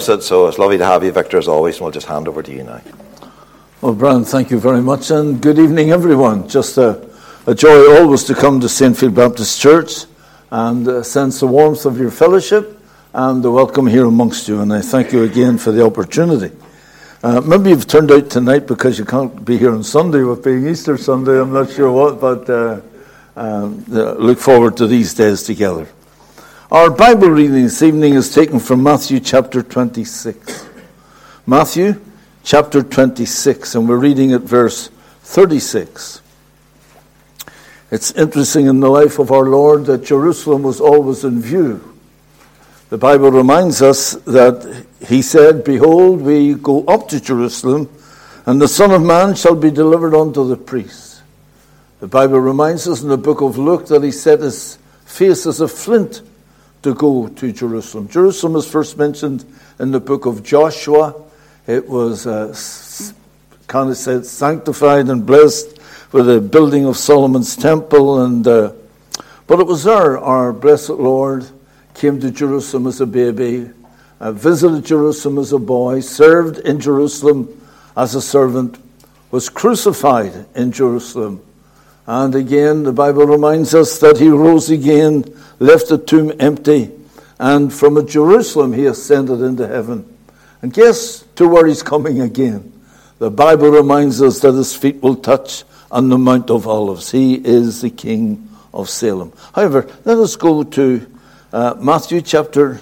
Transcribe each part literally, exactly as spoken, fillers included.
So it's lovely to have you, Victor, as always, and we'll just hand over to you now. Well, Brian, thank you very much, and good evening, everyone. Just a, a joy always to come to Saint Phil Baptist Church and uh, sense the warmth of your fellowship and the welcome here amongst you, and I thank you again for the opportunity. Uh, maybe you've turned out tonight because you can't be here on Sunday with being Easter Sunday, I'm not sure what, but uh, um, look forward to these days together. Our Bible reading this evening is taken from Matthew chapter twenty-six. Matthew chapter twenty-six, and we're reading at verse thirty-six. It's interesting in the life of our Lord that Jerusalem was always in view. The Bible reminds us that he said, "Behold, we go up to Jerusalem, and the Son of Man shall be delivered unto the priests." The Bible reminds us in the book of Luke that he set his face as a flint to go to Jerusalem. Jerusalem is first mentioned in the book of Joshua. It was uh, kind of said sanctified and blessed with the building of Solomon's temple, and uh, but it was there our blessed Lord came to Jerusalem as a baby, uh, visited Jerusalem as a boy, served in Jerusalem as a servant, was crucified in Jerusalem. And again, the Bible reminds us that he rose again, left the tomb empty, and from Jerusalem he ascended into heaven. And guess to where he's coming again. The Bible reminds us that his feet will touch on the Mount of Olives. He is the King of Salem. However, let us go to uh, Matthew chapter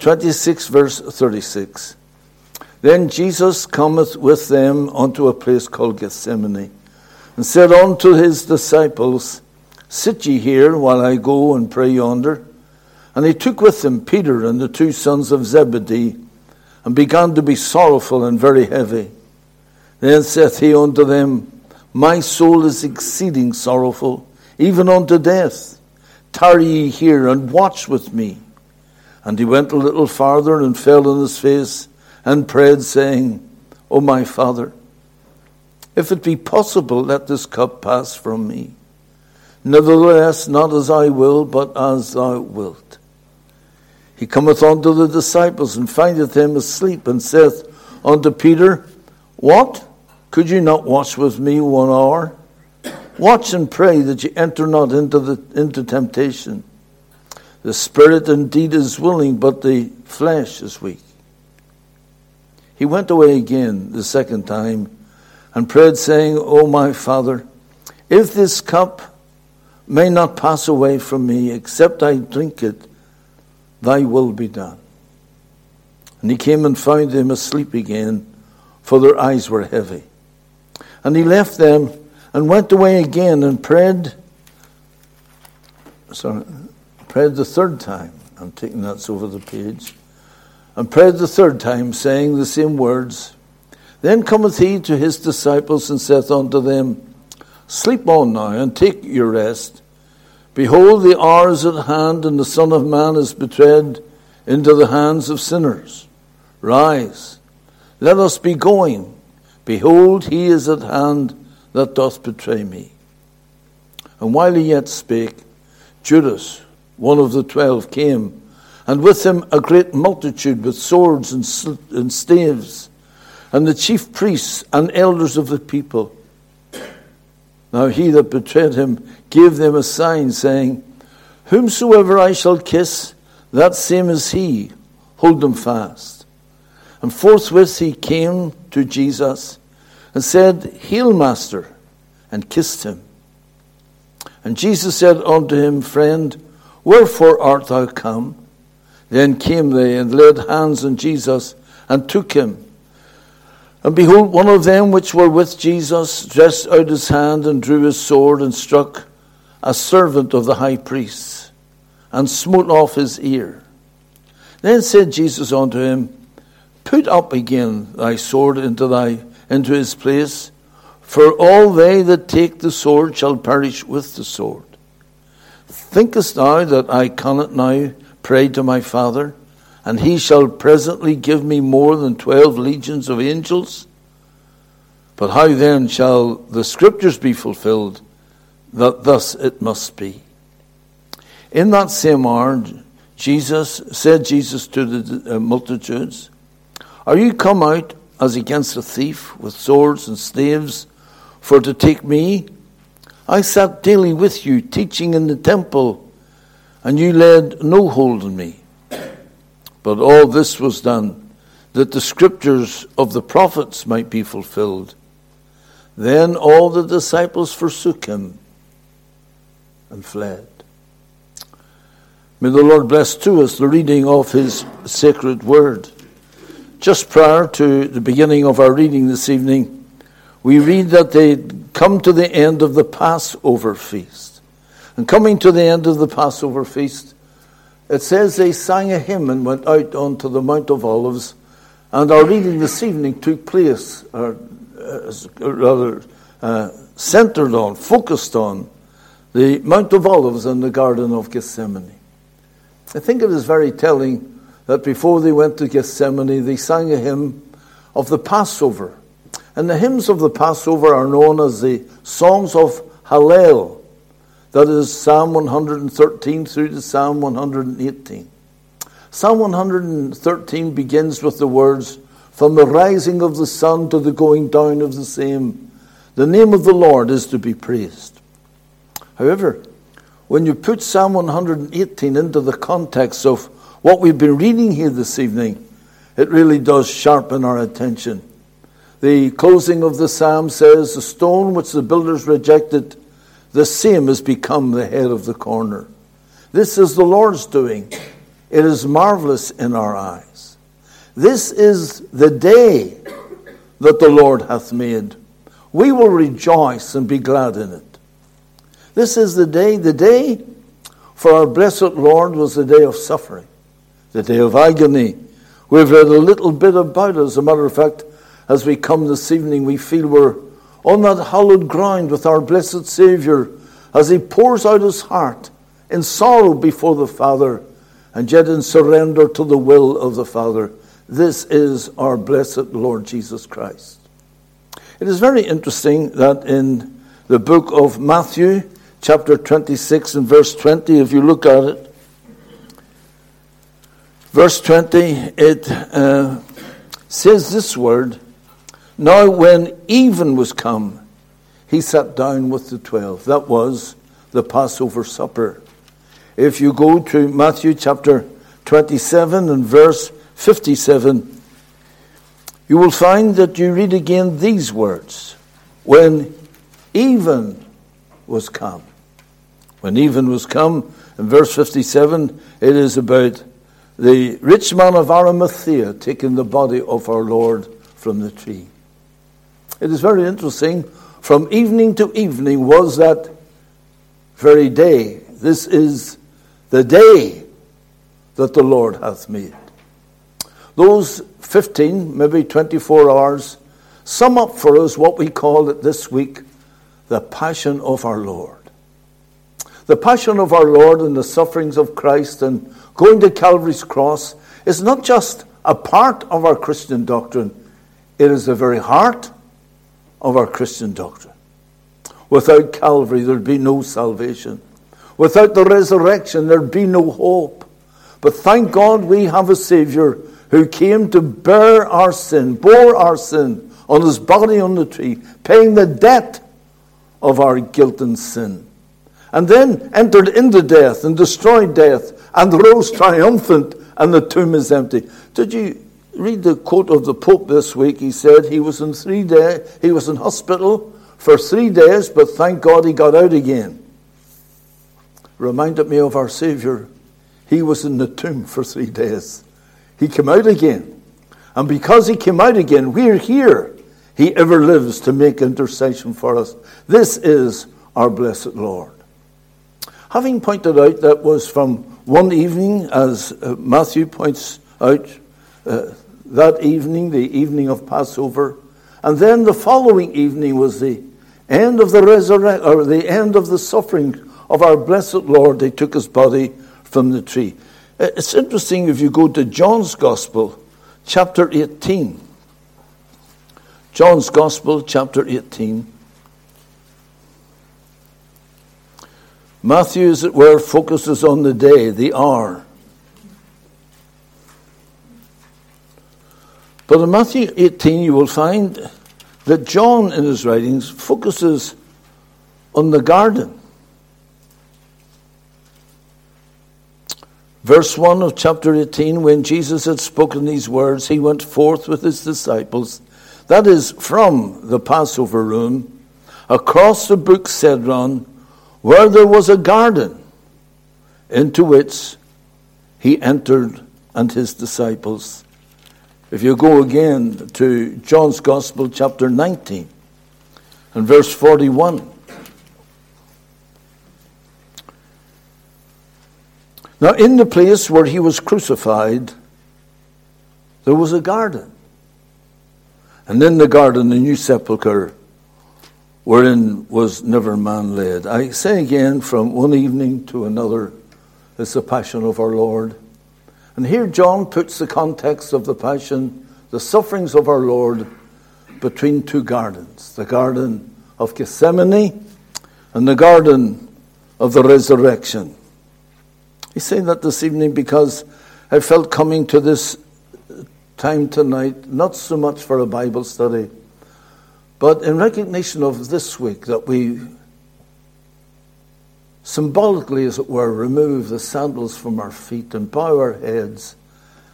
twenty-six, verse thirty-six. "Then Jesus cometh with them unto a place called Gethsemane, and said unto his disciples, Sit ye here, while I go and pray yonder. And he took with him Peter and the two sons of Zebedee, and began to be sorrowful and very heavy. Then saith he unto them, My soul is exceeding sorrowful, even unto death. Tarry ye here, and watch with me. And he went a little farther, and fell on his face, and prayed, saying, O my Father, if it be possible, let this cup pass from me. Nevertheless, not as I will, but as thou wilt. He cometh unto the disciples, and findeth him asleep, and saith unto Peter, What? Could ye not watch with me one hour? Watch and pray that ye enter not into the, into temptation. The spirit indeed is willing, but the flesh is weak. He went away again the second time, and prayed, saying, O my Father, if this cup may not pass away from me, except I drink it, thy will be done. And he came and found him asleep again, for their eyes were heavy. And he left them, and went away again, and prayed, sorry, prayed the third time. I'm taking that over the page. And prayed the third time, saying the same words. Then cometh he to his disciples, and saith unto them, Sleep on now, and take your rest. Behold, the hour is at hand, and the Son of Man is betrayed into the hands of sinners. Rise, let us be going. Behold, he is at hand that doth betray me. And while he yet spake, Judas, one of the twelve, came, and with him a great multitude with swords and, sl- and staves, and the chief priests and elders of the people. Now he that betrayed him gave them a sign, saying, Whomsoever I shall kiss, that same is he. Hold him fast. And forthwith he came to Jesus, and said, Hail, Master, and kissed him. And Jesus said unto him, Friend, wherefore art thou come? Then came they, and laid hands on Jesus, and took him. And behold, one of them which were with Jesus dressed out his hand, and drew his sword, and struck a servant of the high priest, and smote off his ear. Then said Jesus unto him, Put up again thy sword into thy into his place, for all they that take the sword shall perish with the sword. Thinkest thou that I cannot now pray to my Father, and he shall presently give me more than twelve legions of angels? But how then shall the scriptures be fulfilled, that thus it must be? In that same hour, Jesus said Jesus to the multitudes, "Are you come out as against a thief with swords and staves for to take me? I sat daily with you, teaching in the temple, and you laid no hold on me." But all this was done, that the scriptures of the prophets might be fulfilled. Then all the disciples forsook him and fled. May the Lord bless to us the reading of his sacred word. Just prior to the beginning of our reading this evening, we read that they come to the end of the Passover feast. And coming to the end of the Passover feast, it says they sang a hymn and went out onto the Mount of Olives. And our reading this evening took place, or uh, rather uh, centered on, focused on, the Mount of Olives and the Garden of Gethsemane. I think it is very telling that before they went to Gethsemane, they sang a hymn of the Passover. And the hymns of the Passover are known as the Songs of Hallel. That is Psalm one hundred thirteen through to Psalm one hundred eighteen. Psalm one hundred thirteen begins with the words, "From the rising of the sun to the going down of the same, the name of the Lord is to be praised." However, when you put Psalm one hundred eighteen into the context of what we've been reading here this evening, it really does sharpen our attention. The closing of the psalm says, "The stone which the builders rejected, the same has become the head of the corner. This is the Lord's doing. It is marvelous in our eyes. This is the day that the Lord hath made. We will rejoice and be glad in it." This is the day, the day for our blessed Lord was the day of suffering, the day of agony. We've read a little bit about it. As a matter of fact, as we come this evening, we feel we're on that hallowed ground with our blessed Saviour as he pours out his heart in sorrow before the Father and yet in surrender to the will of the Father. This is our blessed Lord Jesus Christ. It is very interesting that in the book of Matthew, chapter twenty-six and verse twenty, if you look at it, verse twenty, it uh, says this word, "Now when even was come, he sat down with the twelve." That was the Passover supper. If you go to Matthew chapter twenty-seven and verse fifty-seven, you will find that you read again these words, "When even was come." When even was come, in verse fifty-seven, it is about the rich man of Arimathea taking the body of our Lord from the tree. It is very interesting. From evening to evening was that very day. This is the day that the Lord hath made. Those fifteen, maybe twenty-four hours, sum up for us what we call it this week, the passion of our Lord. The passion of our Lord and the sufferings of Christ and going to Calvary's cross is not just a part of our Christian doctrine. It is the very heart of our Christian doctrine. Without Calvary, there'd be no salvation. Without the resurrection, there'd be no hope. But thank God we have a Savior who came to bear our sin, bore our sin on his body on the tree, paying the debt of our guilt and sin, and then entered into death and destroyed death and rose triumphant, and the tomb is empty. Did you read the quote of the Pope this week? He said he was in three day, he was in hospital for three days, but thank God he got out again. Reminded me of our Savior. He was in the tomb for three days. He came out again. And because he came out again, we're here. He ever lives to make intercession for us. This is our blessed Lord. Having pointed out that was from one evening, as Matthew points out, uh, that evening, the evening of Passover, and then the following evening was the end of the resurrection, or the end of the suffering of our blessed Lord. They took his body from the tree. It's interesting if you go to John's Gospel, chapter eighteen. John's Gospel, chapter eighteen. Matthew, as it were, focuses on the day, the hour. But in Matthew eighteen, you will find that John, in his writings, focuses on the garden. Verse one of chapter eighteen, when Jesus had spoken these words, he went forth with his disciples, that is, from the Passover room, across the brook Cedron, where there was a garden, into which he entered and his disciples. If you go again to John's Gospel, chapter nineteen, and verse forty-one. Now, in the place where he was crucified, there was a garden. And in the garden, a new sepulchre, wherein was never man laid. I say again, from one evening to another, it's the passion of our Lord. And here John puts the context of the passion, the sufferings of our Lord, between two gardens. The garden of Gethsemane and the garden of the resurrection. He's saying that this evening because I felt coming to this time tonight, not so much for a Bible study, but in recognition of this week that we symbolically, as it were, remove the sandals from our feet and bow our heads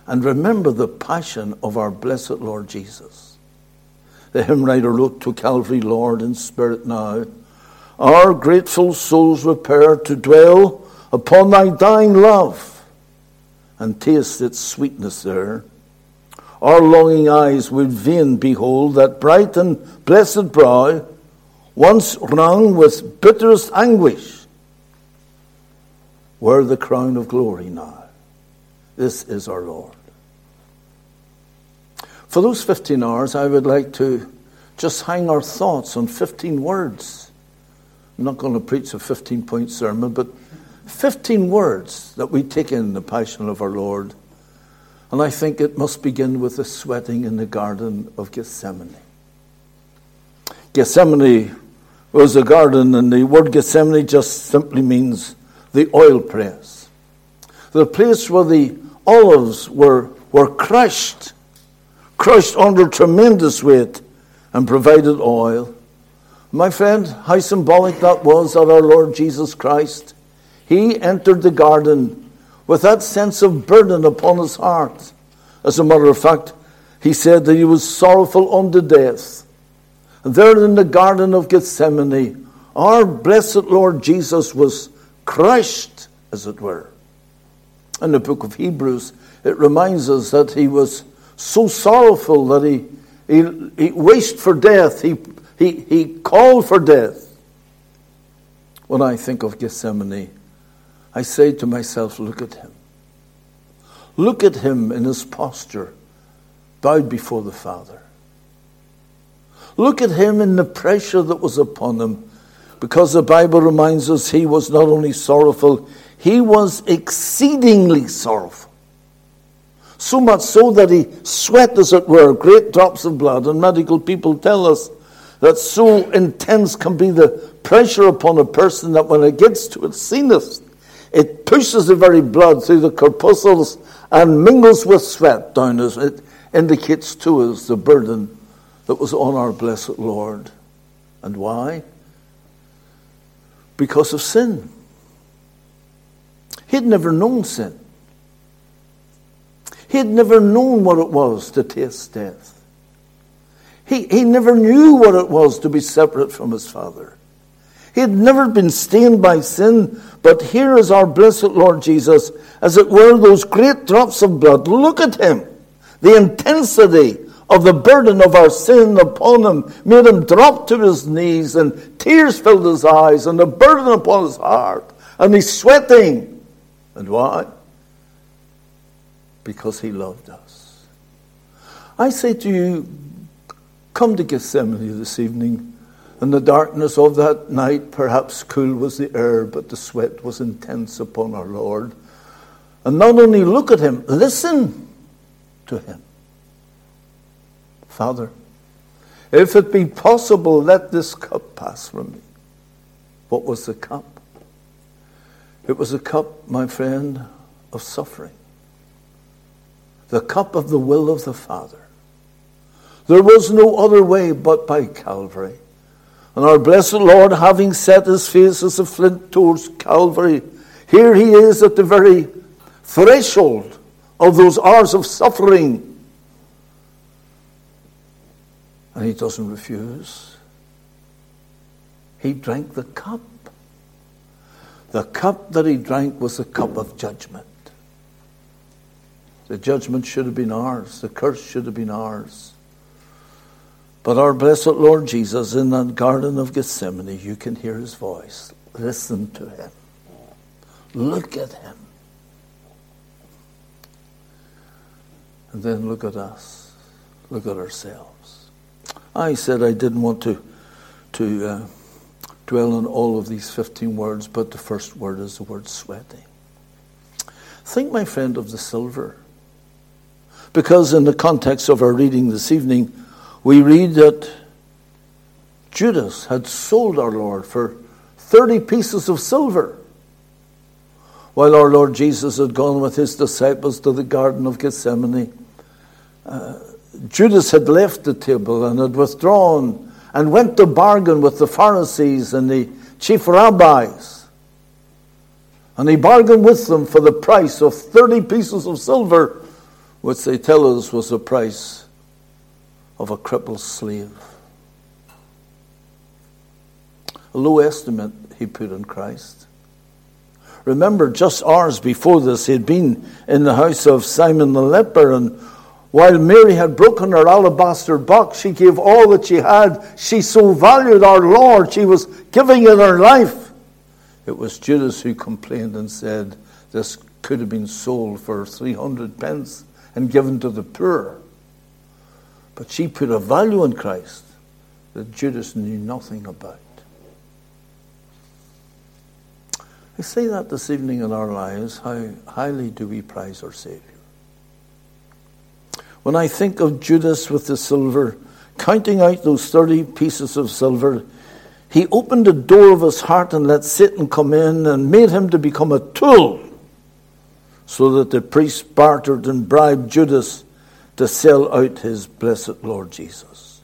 and remember the passion of our blessed Lord Jesus. The hymn writer wrote to Calvary, Lord, in spirit now, our grateful souls repair to dwell upon thy dying love, and taste its sweetness there. Our longing eyes would vain behold that bright and blessed brow, once wrung with bitterest anguish, where the crown of glory now. This is our Lord. For those fifteen hours, I would like to just hang our thoughts on fifteen words. I'm not going to preach a fifteen-point sermon, but fifteen words that we take in the passion of our Lord. And I think it must begin with the sweating in the garden of Gethsemane. Gethsemane was a garden, and the word Gethsemane just simply means the oil press. The place where the olives were, were crushed, crushed under tremendous weight and provided oil. My friend, how symbolic that was that our Lord Jesus Christ, he entered the garden with that sense of burden upon his heart. As a matter of fact, he said that he was sorrowful unto death. And there in the garden of Gethsemane, our blessed Lord Jesus was crushed, as it were. In the book of Hebrews, it reminds us that he was so sorrowful that he he, he wished for death. He, he, he called for death. When I think of Gethsemane, I say to myself, look at him. Look at him in his posture, bowed before the Father. Look at him in the pressure that was upon him, because the Bible reminds us he was not only sorrowful, he was exceedingly sorrowful. So much so that he sweat, as it were, great drops of blood. And medical people tell us that so intense can be the pressure upon a person that when it gets to its zenith, it pushes the very blood through the corpuscles and mingles with sweat down us. It indicates to us the burden that was on our blessed Lord. And why? Because of sin. He had never known sin. He had never known what it was to taste death. He, he never knew what it was to be separate from his Father. He had never been stained by sin, but here is our blessed Lord Jesus, as it were, those great drops of blood. Look at him. The intensity of the burden of our sin upon him made him drop to his knees, and tears filled his eyes, and the burden upon his heart, and he's sweating. And why? Because he loved us. I say to you, come to Gethsemane this evening. In the darkness of that night, perhaps cool was the air, but the sweat was intense upon our Lord. And not only look at him, listen to him. Father, if it be possible, let this cup pass from me. What was the cup? It was a cup, my friend, of suffering. The cup of the will of the Father. There was no other way but by Calvary. And our blessed Lord, having set his face as a flint towards Calvary, here he is at the very threshold of those hours of suffering. And he doesn't refuse. He drank the cup. The cup that he drank was the cup of judgment. The judgment should have been ours. The curse should have been ours. But our blessed Lord Jesus, in that garden of Gethsemane, you can hear his voice. Listen to him. Look at him. And then look at us. Look at ourselves. I said I didn't want to to uh, dwell on all of these fifteen words, but the first word is the word sweating. Think, my friend, of the silver. Because in the context of our reading this evening, we read that Judas had sold our Lord for thirty pieces of silver, while our Lord Jesus had gone with his disciples to the Garden of Gethsemane. Uh, Judas had left the table and had withdrawn and went to bargain with the Pharisees and the chief rabbis. And he bargained with them for the price of thirty pieces of silver, which they tell us was the price of a crippled slave. A low estimate he put on Christ. Remember, just hours before this, he had been in the house of Simon the leper, and while Mary had broken her alabaster box, she gave all that she had. She so valued our Lord, she was giving it her life. It was Judas who complained and said, this could have been sold for three hundred pence and given to the poor. But she put a value on Christ that Judas knew nothing about. I say that this evening in our lives, how highly do we prize our Savior? When I think of Judas with the silver, counting out those thirty pieces of silver, he opened the door of his heart and let Satan come in and made him to become a tool so that the priests bartered and bribed Judas to sell out his blessed Lord Jesus.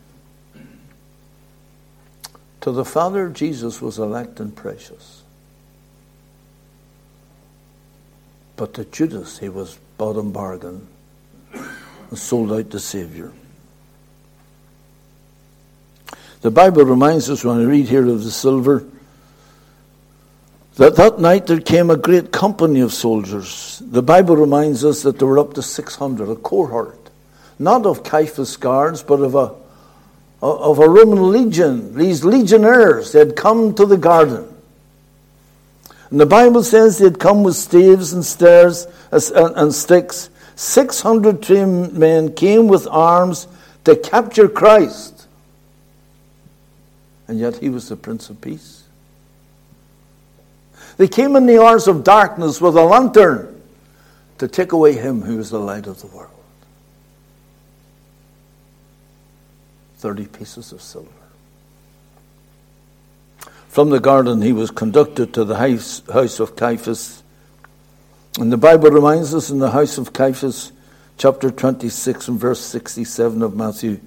To the Father, Jesus was elect and precious. But to Judas, he was bought on bargain and sold out to Savior. The Bible reminds us when I read here of the silver that that night there came a great company of soldiers. The Bible reminds us that there were up to six hundred, a cohort, not of Caiaphas' guards, but of a of a Roman legion. These legionnaires, they had come to the garden. And the Bible says they had come with staves and stares and sticks. six hundred trained men came with arms to capture Christ. And yet he was the Prince of Peace. They came in the hours of darkness with a lantern to take away him who was the light of the world. Thirty pieces of silver. From the garden he was conducted to the house, house of Caiaphas. And the Bible reminds us in the house of Caiaphas, chapter twenty-six and verse sixty-seven of Matthew,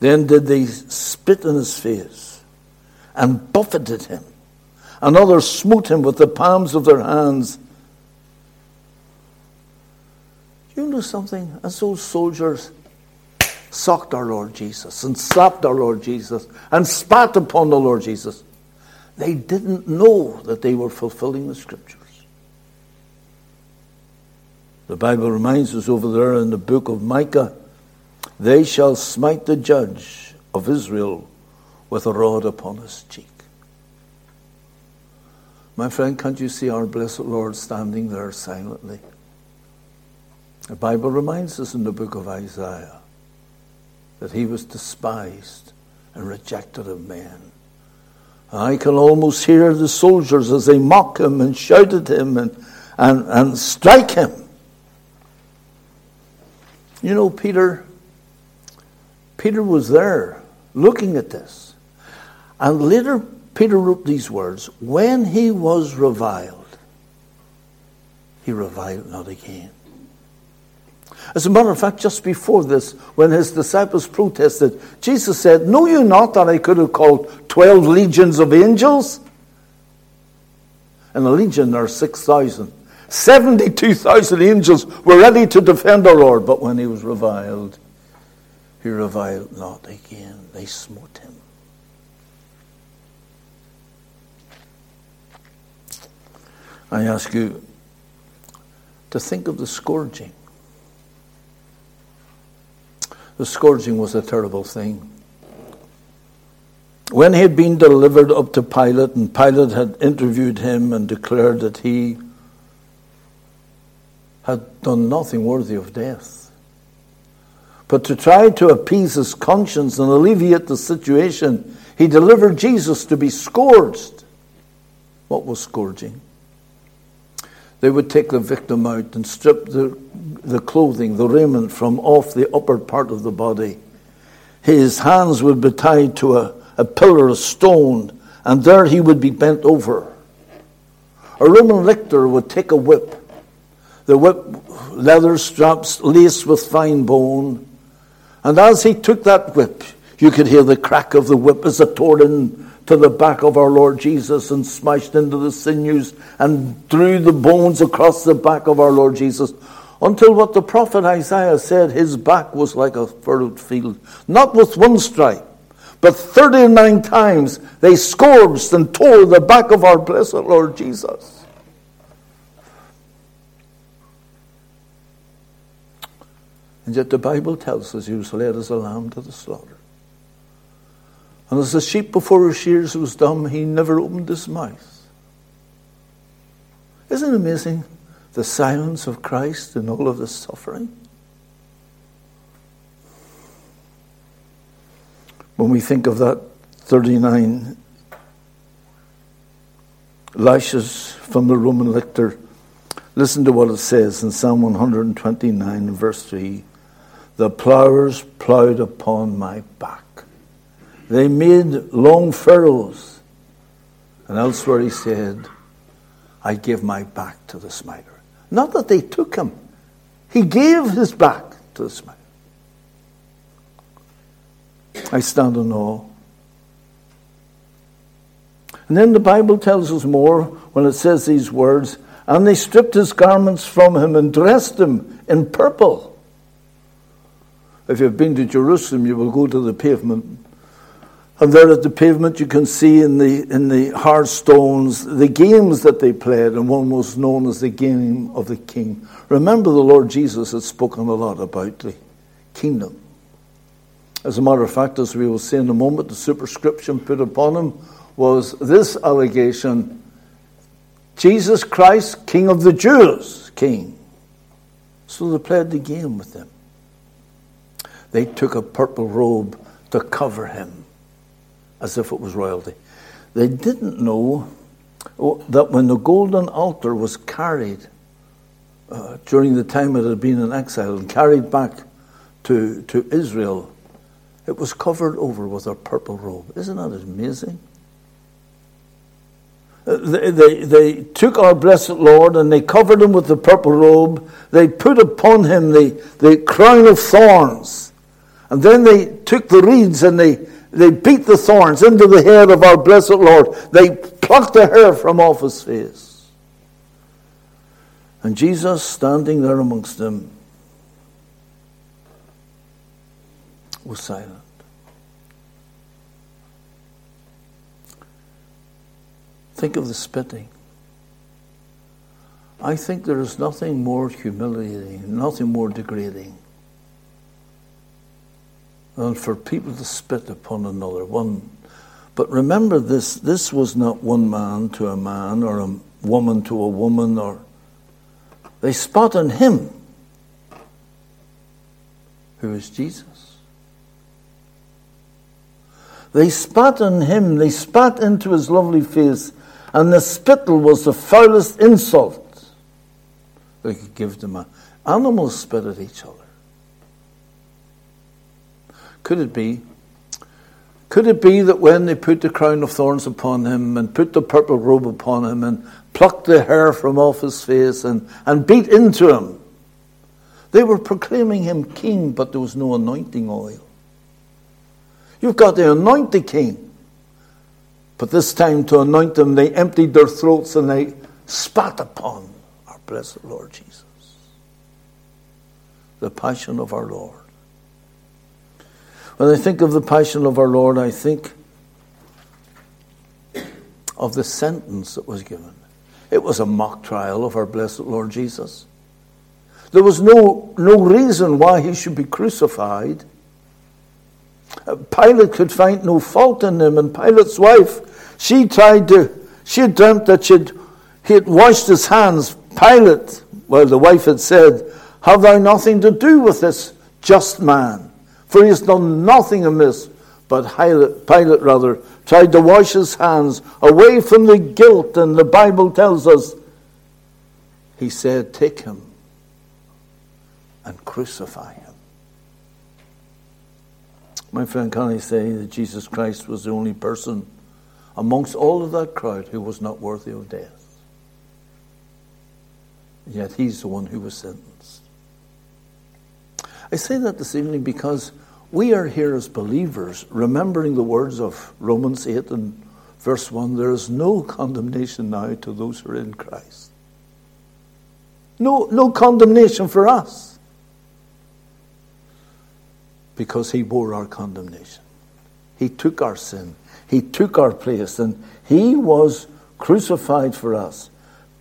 then did they spit in his face and buffeted him. And others smote him with the palms of their hands. You know something? As those soldiers socked our Lord Jesus and slapped our Lord Jesus and spat upon the Lord Jesus, they didn't know that they were fulfilling the Scriptures. The Bible reminds us over there in the book of Micah, they shall smite the judge of Israel with a rod upon his cheek. My friend, can't you see our blessed Lord standing there silently? The Bible reminds us in the book of Isaiah that he was despised and rejected of men. And I can almost hear the soldiers as they mock him and shout at him and, and, and strike him. You know, Peter, Peter was there looking at this. And later, Peter wrote these words, when he was reviled, he reviled not again. As a matter of fact, just before this, when his disciples protested, Jesus said, "Know you not that I could have called twelve legions of angels?" And a legion are six thousand. seventy-two thousand angels were ready to defend our Lord. But when he was reviled, he reviled not again. They smote him. I ask you to think of the scourging. The scourging was a terrible thing. When he had been delivered up to Pilate, and Pilate had interviewed him and declared that he had done nothing worthy of death, but to try to appease his conscience and alleviate the situation, he delivered Jesus to be scourged. What was scourging? They would take the victim out and strip the, the clothing, the raiment, from off the upper part of the body. His hands would be tied to a, a pillar of stone, and there he would be bent over. A Roman lictor would take a whip, the whip, leather straps laced with fine bone, and as he took that whip, you could hear the crack of the whip as it tore in to the back of our Lord Jesus and smashed into the sinews and drew the bones across the back of our Lord Jesus, until what the prophet Isaiah said, his back was like a furrowed field, not with one stripe, but thirty-nine times they scourged and tore the back of our blessed Lord Jesus. And yet the Bible tells us he was led as a lamb to the slaughter. And as the sheep before her shears was dumb, he never opened his mouth. Isn't it amazing, the silence of Christ in all of this suffering? When we think of that thirty-nine lashes from the Roman lictor, listen to what it says in Psalm one twenty-nine, verse three. "The plowers plowed upon my back. They made long furrows." And elsewhere he said, "I give my back to the smiter." Not that they took him. He gave his back to the smiter. I stand in awe. And then the Bible tells us more when it says these words, "And they stripped his garments from him and dressed him in purple." If you've been to Jerusalem, you will go to the pavement. And there at the pavement you can see in the in the hard stones the games that they played, and one was known as the game of the king. Remember, the Lord Jesus had spoken a lot about the kingdom. As a matter of fact, as we will see in a moment, the superscription put upon him was this allegation: "Jesus Christ, King of the Jews, King." So they played the game with him. They took a purple robe to cover him, as if it was royalty. They didn't know that when the golden altar was carried, uh, during the time it had been in exile, and carried back to, to Israel, it was covered over with a purple robe. Isn't that amazing? They, they, they took our blessed Lord and they covered him with the purple robe. They put upon him the, the crown of thorns. And then they took the reeds and they They beat the thorns into the head of our blessed Lord. They plucked the hair from off his face. And Jesus, standing there amongst them, was silent. Think of the spitting. I think there is nothing more humiliating, nothing more degrading, and for people to spit upon another one. But remember this, this was not one man to a man or a woman to a woman. Or they spat on him, who is Jesus. They spat on him, they spat into his lovely face, and the spittle was the foulest insult they could give to man. Animals spit at each other. Could it be? Could it be that when they put the crown of thorns upon him and put the purple robe upon him and plucked the hair from off his face and, and beat into him, They were proclaiming him king, but there was no anointing oil. You've got to anoint the king. But this time, to anoint them, they emptied their throats and they spat upon our blessed Lord Jesus. The passion of our Lord. When I think of the passion of our Lord, I think of the sentence that was given. It was a mock trial of our blessed Lord Jesus. There was no, no reason why he should be crucified. Pilate could find no fault in him, and Pilate's wife, she tried to, she dreamt that she'd, he had washed his hands. Pilate, well, the wife had said, "Have thou nothing to do with this just man? For he has done nothing amiss." But Pilate, Pilate rather, tried to wash his hands away from the guilt, and the Bible tells us, he said, "Take him and crucify him." My friend, can I say that Jesus Christ was the only person amongst all of that crowd who was not worthy of death? Yet he's the one who was sentenced. I say that this evening because we are here as believers, remembering the words of Romans eight and verse one, "There is no condemnation now to those who are in Christ." No, no condemnation for us. Because he bore our condemnation. He took our sin. He took our place. And he was crucified for us.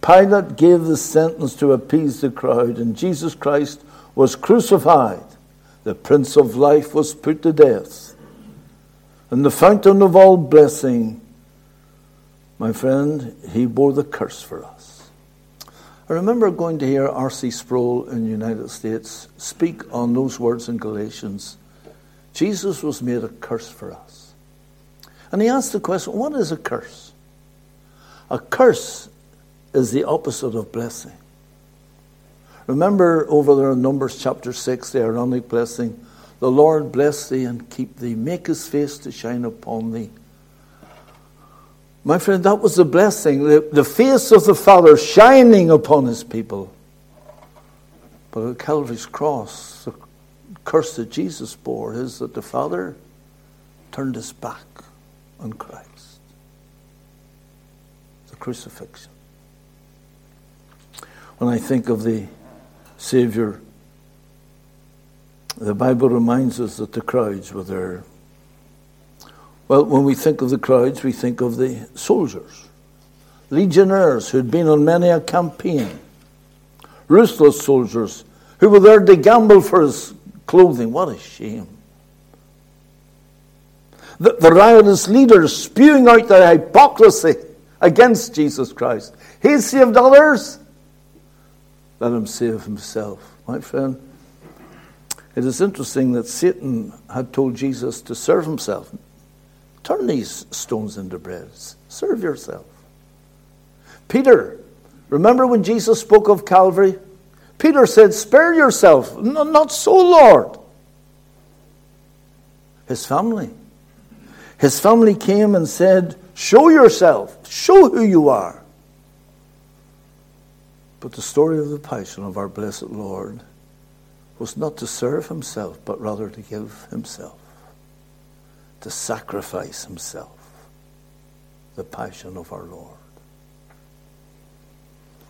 Pilate gave the sentence to appease the crowd. And Jesus Christ was crucified. The Prince of Life was put to death. And the fountain of all blessing, my friend, he bore the curse for us. I remember going to hear R C Sproul in the United States speak on those words in Galatians. Jesus was made a curse for us. And he asked the question, what is a curse? A curse is the opposite of blessing. Remember over there in Numbers chapter six, the Aaronic blessing, "The Lord bless thee and keep thee, make his face to shine upon thee." My friend, that was the blessing, the, the face of the Father shining upon his people. But at Calvary's cross, the curse that Jesus bore is that the Father turned his back on Christ. The crucifixion. When I think of the Savior, the Bible reminds us that the crowds were there. Well, when we think of the crowds, we think of the soldiers, legionnaires who'd been on many a campaign, ruthless soldiers who were there to gamble for his clothing. What a shame. The, the riotous leaders spewing out their hypocrisy against Jesus Christ. He saved others. Let him save himself. My friend, it is interesting that Satan had told Jesus to serve himself. "Turn these stones into bread. Serve yourself." Peter, remember when Jesus spoke of Calvary? Peter said, "Spare yourself." "No, not so, Lord." His family. His family came and said, "Show yourself. Show who you are." But the story of the passion of our blessed Lord was not to serve himself, but rather to give himself. To sacrifice himself. The passion of our Lord.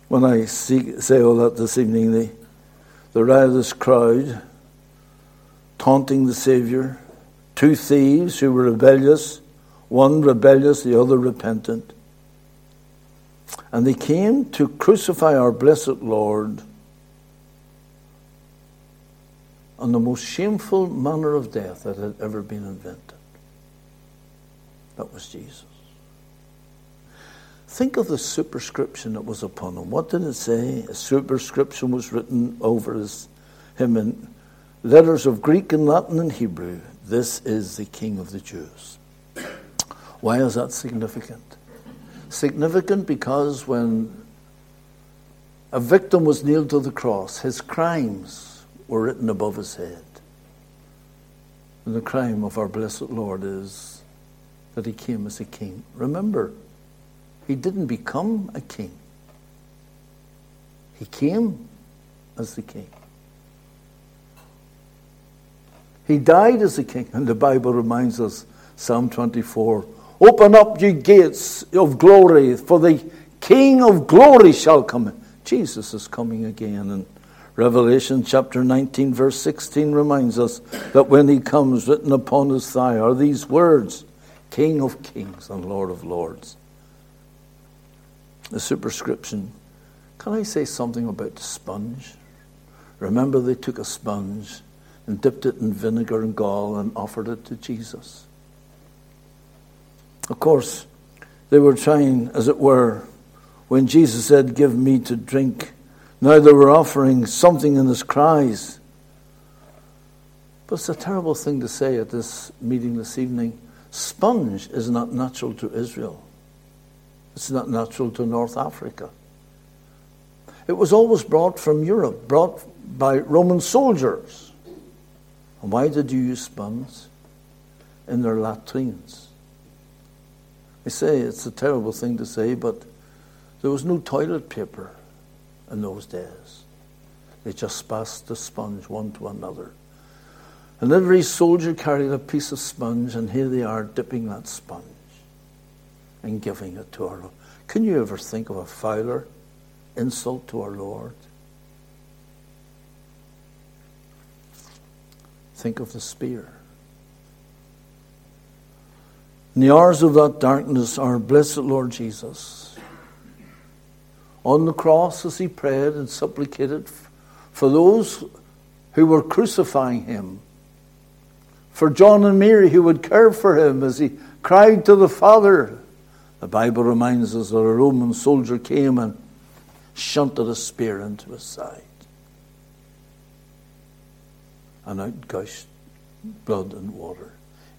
When I see, say all that this evening, the, the riotous crowd taunting the Savior, two thieves who were rebellious, one rebellious, the other repentant. And they came to crucify our blessed Lord on the most shameful manner of death that had ever been invented. That was Jesus. Think of the superscription that was upon him. What did it say? A superscription was written over his, him in letters of Greek and Latin and Hebrew. "This is the King of the Jews." Why is that significant? Significant because when a victim was nailed to the cross, his crimes were written above his head. And the crime of our blessed Lord is that he came as a king. Remember, he didn't become a king. He came as the king. He died as a king. And the Bible reminds us, Psalm twenty-four, open up your gates of glory, for the King of glory shall come in. Jesus is coming again. And Revelation chapter nineteen, verse sixteen reminds us that when he comes, written upon his thigh are these words, King of kings and Lord of lords. The superscription. Can I say something about the sponge? Remember, they took a sponge and dipped it in vinegar and gall and offered it to Jesus. Of course, they were trying, as it were, when Jesus said, give me to drink. Now they were offering something in his cries. But it's a terrible thing to say at this meeting this evening. Sponge is not natural to Israel. It's not natural to North Africa. It was always brought from Europe, brought by Roman soldiers. And why did you use sponge? In their latrines. I say it's a terrible thing to say, but there was no toilet paper in those days. They just passed the sponge one to another. And every soldier carried a piece of sponge, and here they are dipping that sponge and giving it to our Lord. Can you ever think of a fouler insult to our Lord? Think of the spear. In the hours of that darkness, our blessed Lord Jesus, on the cross as he prayed and supplicated for those who were crucifying him, for John and Mary who would care for him as he cried to the Father, the Bible reminds us that a Roman soldier came and shunted a spear into his side. And out gushed blood and water,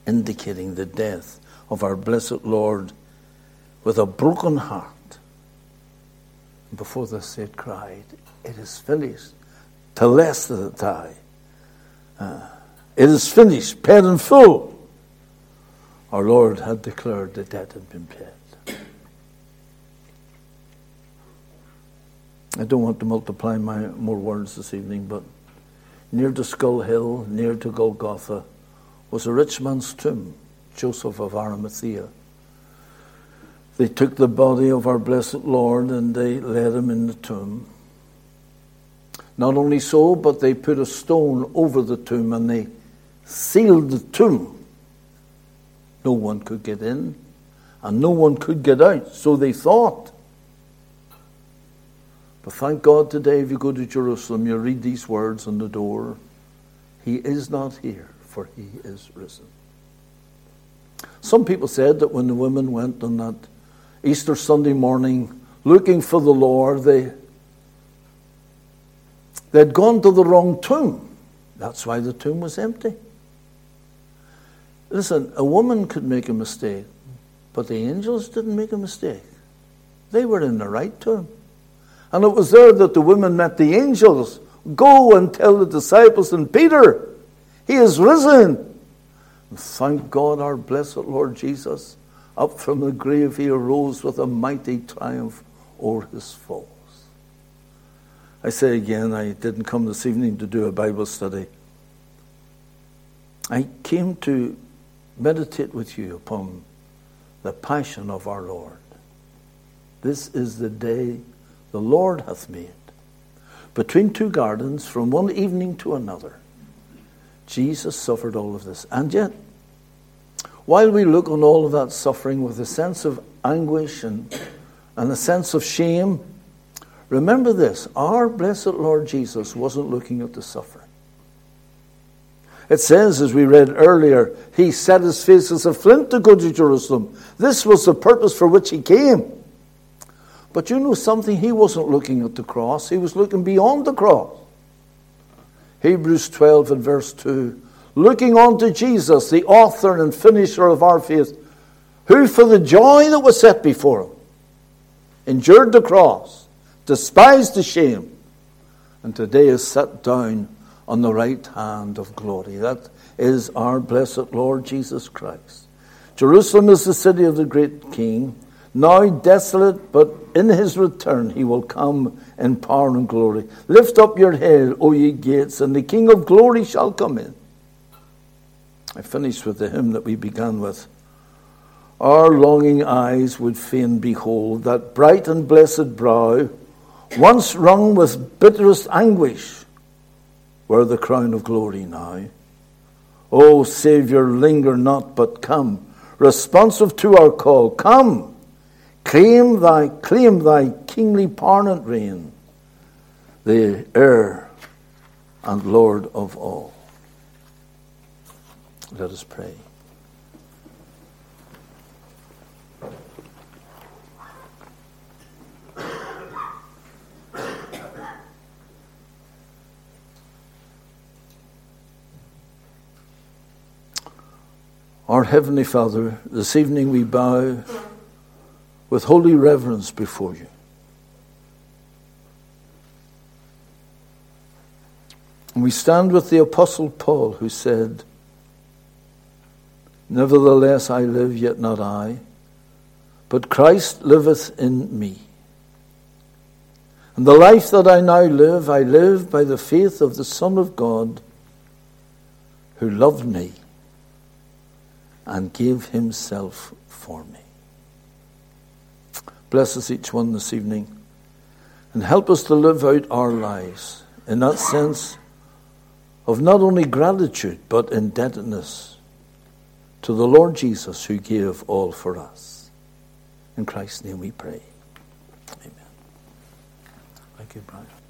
indicating the death of our blessed Lord with a broken heart. And before this, they cried, it is finished. Tetelestai. Uh, it is finished, paid in full. Our Lord had declared the debt had been paid. I don't want to multiply my more words this evening, but near to Skull Hill, near to Golgotha, was a rich man's tomb, Joseph of Arimathea. They took the body of our blessed Lord and they laid him in the tomb. Not only so, but they put a stone over the tomb and they sealed the tomb. No one could get in and no one could get out, so they thought. But thank God today, if you go to Jerusalem, you read these words on the door. He is not here, for he is risen. Some people said that when the women went on that Easter Sunday morning looking for the Lord, they, they had gone to the wrong tomb. That's why the tomb was empty. Listen, a woman could make a mistake, but the angels didn't make a mistake. They were in the right tomb. And it was there that the women met the angels. Go and tell the disciples and Peter, he is risen. And thank God, our blessed Lord Jesus, up from the grave he arose with a mighty triumph over his foes. I say again, I didn't come this evening to do a Bible study. I came to meditate with you upon the passion of our Lord. This is the day the Lord hath made. Between two gardens, from one evening to another, Jesus suffered all of this. And yet, while we look on all of that suffering with a sense of anguish and, and a sense of shame, remember this, our blessed Lord Jesus wasn't looking at the suffering. It says, as we read earlier, he set his face as a flint to go to Jerusalem. This was the purpose for which he came. But you know something? He wasn't looking at the cross. He was looking beyond the cross. Hebrews twelve and verse two. Looking unto Jesus, the author and finisher of our faith, who for the joy that was set before him, endured the cross, despised the shame, and today is set down on the right hand of glory. That is our blessed Lord Jesus Christ. Jerusalem is the city of the great King, now desolate, but in his return he will come in power and glory. Lift up your head, O ye gates, and the King of glory shall come in. I finished with the hymn that we began with. Our longing eyes would fain behold that bright and blessed brow, once wrung with bitterest anguish, were the crown of glory now. O Saviour, linger not, but come, responsive to our call. Come, claim thy, claim thy kingly parent reign, the heir and Lord of all. Let us pray. Our Heavenly Father, this evening we bow with holy reverence before you. And we stand with the Apostle Paul, who said, nevertheless I live, yet not I, but Christ liveth in me. And the life that I now live, I live by the faith of the Son of God, who loved me and gave himself for me. Bless us each one this evening, and help us to live out our lives in that sense of not only gratitude, but indebtedness to the Lord Jesus, who gave all for us. In Christ's name we pray. Amen. Thank you, Brian.